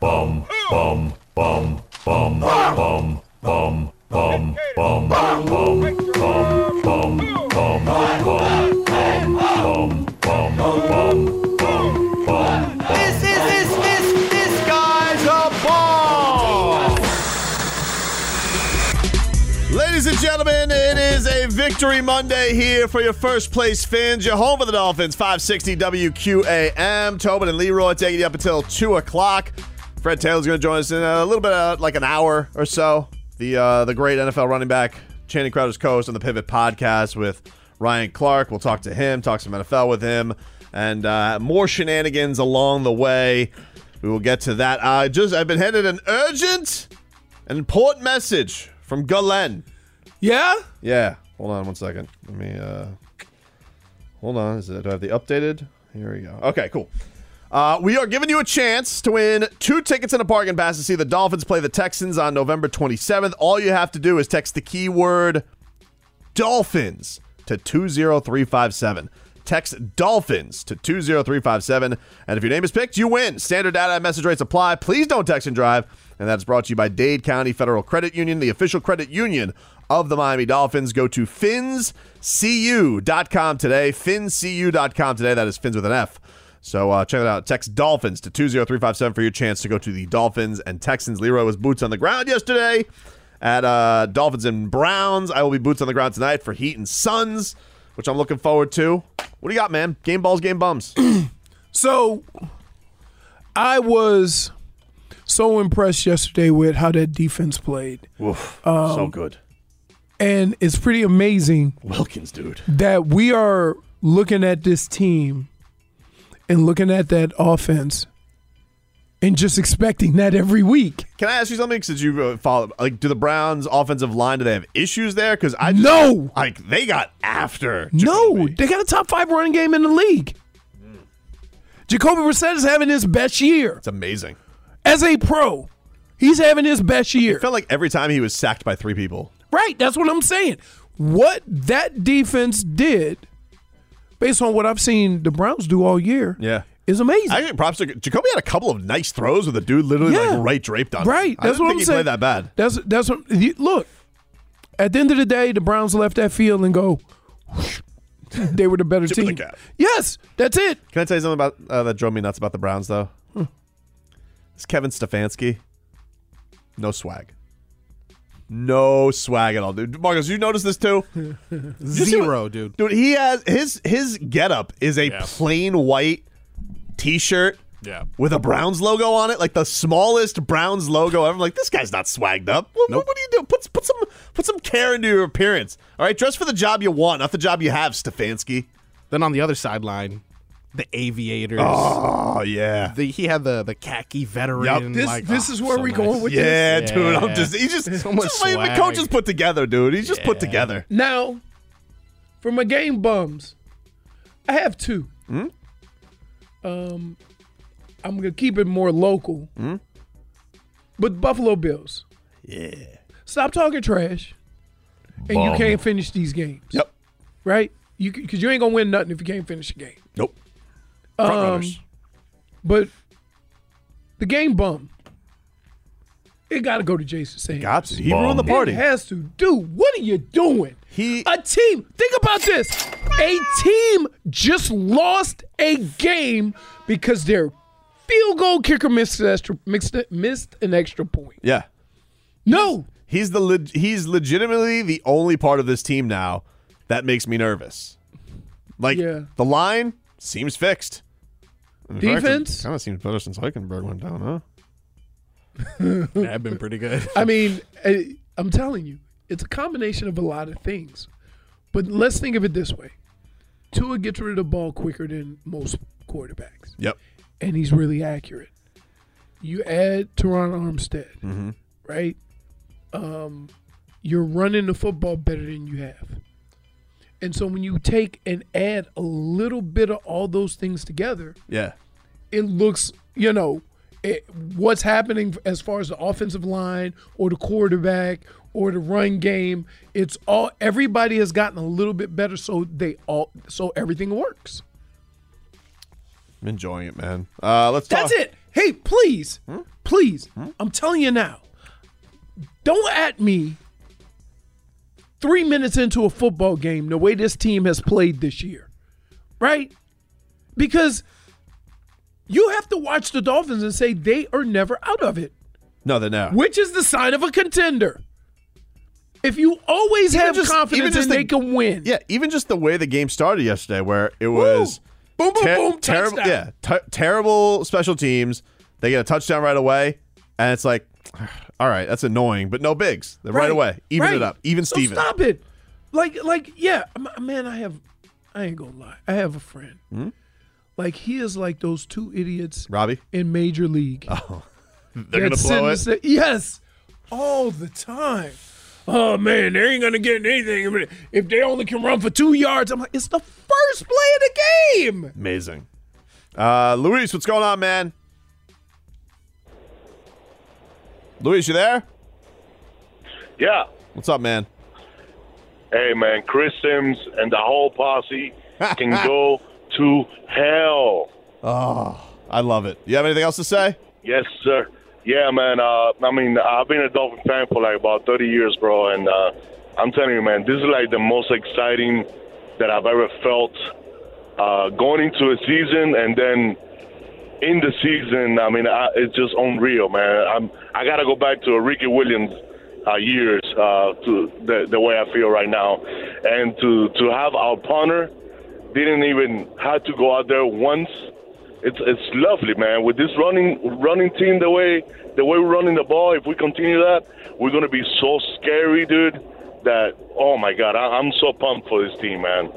Bum, bum, bum, bum, bum, bum, bum, bum, bum, bum, bum, bum, bum, bum, bum, bum, bum, bum, bum. This guy's a ball! Ladies and gentlemen, it is a Victory Monday here for your first place fans. Your home for the Dolphins, 560 WQAM. Tobin and Leroy taking you up until 2 o'clock. Fred Taylor's going to join us in a little bit, like an hour or so. The great NFL running back, Channing Crowder's co-host on the Pivot Podcast with Ryan Clark. We'll talk to him, talk some NFL with him, and more shenanigans along the way. We will get to that. I've been handed an urgent and important message from Galen. Yeah? Yeah. Hold on one second. Let me, hold on. Do I have the updated? Here we go. Okay, cool. We are giving you a chance to win 2 tickets and a bargain pass to see the Dolphins play the Texans on November 27th. All you have to do is text the keyword DOLPHINS to 20357. Text DOLPHINS to 20357. And if your name is picked, you win. Standard data and message rates apply. Please don't text and drive. And that's brought to you by Dade County Federal Credit Union, the official credit union of the Miami Dolphins. Go to finscu.com today. Finscu.com today. That is Fins with an F. So check it out. Text Dolphins to 20357 for your chance to go to the Dolphins and Texans. Leroy was boots on the ground yesterday at Dolphins and Browns. I will be boots on the ground tonight for Heat and Suns, which I'm looking forward to. What do you got, man? Game balls, game bums. So I was so impressed yesterday with how that defense played. Oof, so good. And it's pretty amazing. Wilkins, dude. That we are looking at this team and looking at that offense and just expecting that every week. Can I ask you something? Since you follow, do the Browns' offensive line, do they have issues there? Because no, they got after. Jacoby. No, they got a top 5 running game in the league. Mm. Jacoby Brissett is having his best year. It's amazing. As a pro, he's having his best year. It felt like every time he was sacked by 3 people. Right, that's what I'm saying. What that defense did, based on what I've seen the Browns do all year, is amazing. I think props to Jacoby. Had a couple of nice throws with a dude literally right draped on him. Right, that's what I'm saying. I didn't think he played that bad. That's what. Look, at the end of the day, the Browns left that field and go, whoosh, they were the better team. Yes, that's it. Can I tell you something about that drove me nuts about the Browns though? It's Kevin Stefanski. No swag. No swag at all, dude. Marcus, you notice this too? Zero, dude. Dude, he has his getup is a plain white T-shirt with a Browns logo on it, like the smallest Browns logo ever. I'm like, this guy's not swagged up. What do you do? Put some care into your appearance. All right, dress for the job you want, not the job you have, Stefanski. Then on the other sideline, the Aviators. Oh, yeah. He had the khaki veteran. Yep. This is where we're going with this. Yeah, dude. He's just so much swag. The coach is put together, dude. He's just put together. Now, for my game bums, I have 2. I'm going to keep it more local. But Buffalo Bills. Yeah. Stop talking trash, and you can't finish these games. Yep. Right? Because you ain't going to win nothing if you can't finish the game. Nope. But the game bum, it got to go to Jason Sanders. Got to. He ruined the party. It has to. Dude, what are you doing? A team, think about this. A team just lost a game because their field goal kicker missed an extra point. Yeah. No. He's legitimately the only part of this team now that makes me nervous. The line seems fixed. Defense? Kind of seems better since Heikenberg went down, huh? That'd been pretty good. I mean, I'm telling you, it's a combination of a lot of things. But let's think of it this way. Tua gets rid of the ball quicker than most quarterbacks. Yep. And he's really accurate. you add Teron Armstead, mm-hmm. right? You're running the football better than you have. And so when you take and add a little bit of all those things together, yeah, it looks, you know, what's happening as far as the offensive line or the quarterback or the run game, it's all, everybody has gotten a little bit better, so everything works. I'm enjoying it, man. Let's talk. That's it. Hey, please, I'm telling you now, don't at me 3 minutes into a football game the way this team has played this year, right? Because you have to watch the Dolphins and say they are never out of it. No, they're not. Which is the sign of a contender. If you always even have just, confidence and they can win. Yeah, even just the way the game started yesterday where it was boom, boom, boom, terrible, touchdown. Yeah, terrible special teams. They get a touchdown right away, and it's like, all right, that's annoying, but no bigs. They're right away. Even it up. Even so Steven. Stop it. Like, yeah, man, I ain't gonna lie. I have a friend. Mm-hmm. Like, he is like those two idiots in Major League. Oh, they're gonna blow it? Yes, all the time. Oh, man, they ain't gonna get anything if they only can run for 2 yards. I'm like, it's the first play of the game. Amazing. Luis, what's going on, man? Luis, you there? Yeah. What's up, man? Hey, man, Chris Sims and the whole posse can go to hell. Oh, I love it. You have anything else to say? Yes, sir. Yeah, man. I mean, I've been a Dolphin fan for like about 30 years, bro. And I'm telling you, man, this is like the most exciting that I've ever felt going into a season and then in the season. I mean, it's just unreal, man. I got to go back to Ricky Williams years to the way I feel right now. And to have our punter didn't even have to go out there once. It's lovely, man. With this running team, the way we're running the ball, if we continue that, we're gonna be so scary, dude. That, oh my God, I'm so pumped for this team, man.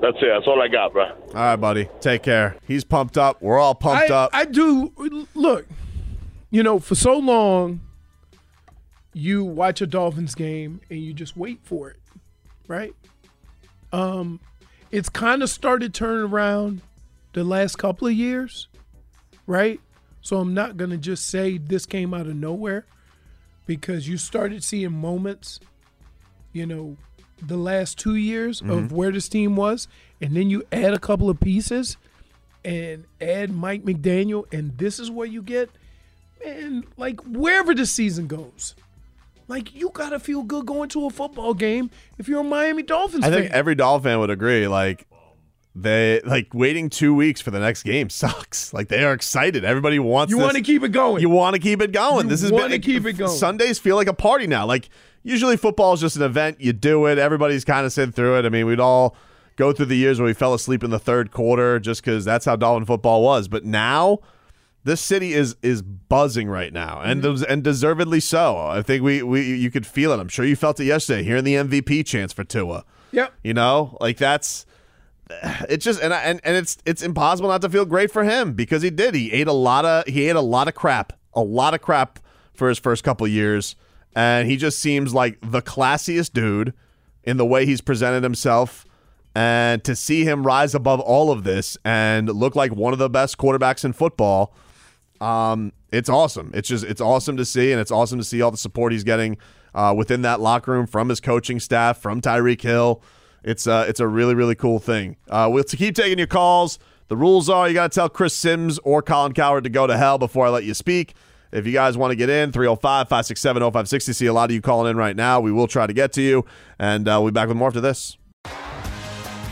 That's it. That's all I got, bro. All right, buddy. Take care. He's pumped up. We're all pumped up. I do. Look, you know, for so long, you watch a Dolphins game and you just wait for it, right? It's kind of started turning around the last couple of years, right? So I'm not going to just say this came out of nowhere, because you started seeing moments, you know, the last 2 years mm-hmm. of where this team was, and then you add a couple of pieces and add Mike McDaniel, and this is where you get, man, like wherever the season goes. Like, you got to feel good going to a football game if you're a Miami Dolphins fan. I think every Dolphin fan would agree. Like, waiting 2 weeks for the next game sucks. Like, they are excited. Everybody wants this. You want to keep it going. You want to keep it going. You want to keep it going. Sundays feel like a party now. Like, usually football is just an event. You do it. Everybody's kind of sitting through it. I mean, we'd all go through the years where we fell asleep in the third quarter just because that's how Dolphin football was. But now, this city is buzzing right now, and mm-hmm. and deservedly so. I think you could feel it. I'm sure you felt it yesterday, hearing the MVP chants for Tua. Yep. You know, like that's it's just and it's impossible not to feel great for him, because he did. He ate a lot of crap for his first couple years, and he just seems like the classiest dude in the way he's presented himself. And to see him rise above all of this and look like one of the best quarterbacks in football. It's awesome. It's awesome to see, and it's awesome to see all the support he's getting within that locker room, from his coaching staff, from Tyreek Hill. It's a really, really cool thing. We'll keep taking your calls. The rules are you got to tell Chris Sims or Colin Coward to go to hell before I let you speak. If you guys want to get in, 305-567-0560. See a lot of you calling in right now. We will try to get to you, and we'll be back with more after this.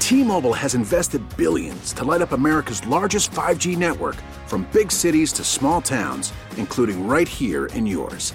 T-Mobile has invested billions to light up America's largest 5G network, from big cities to small towns, including right here in yours.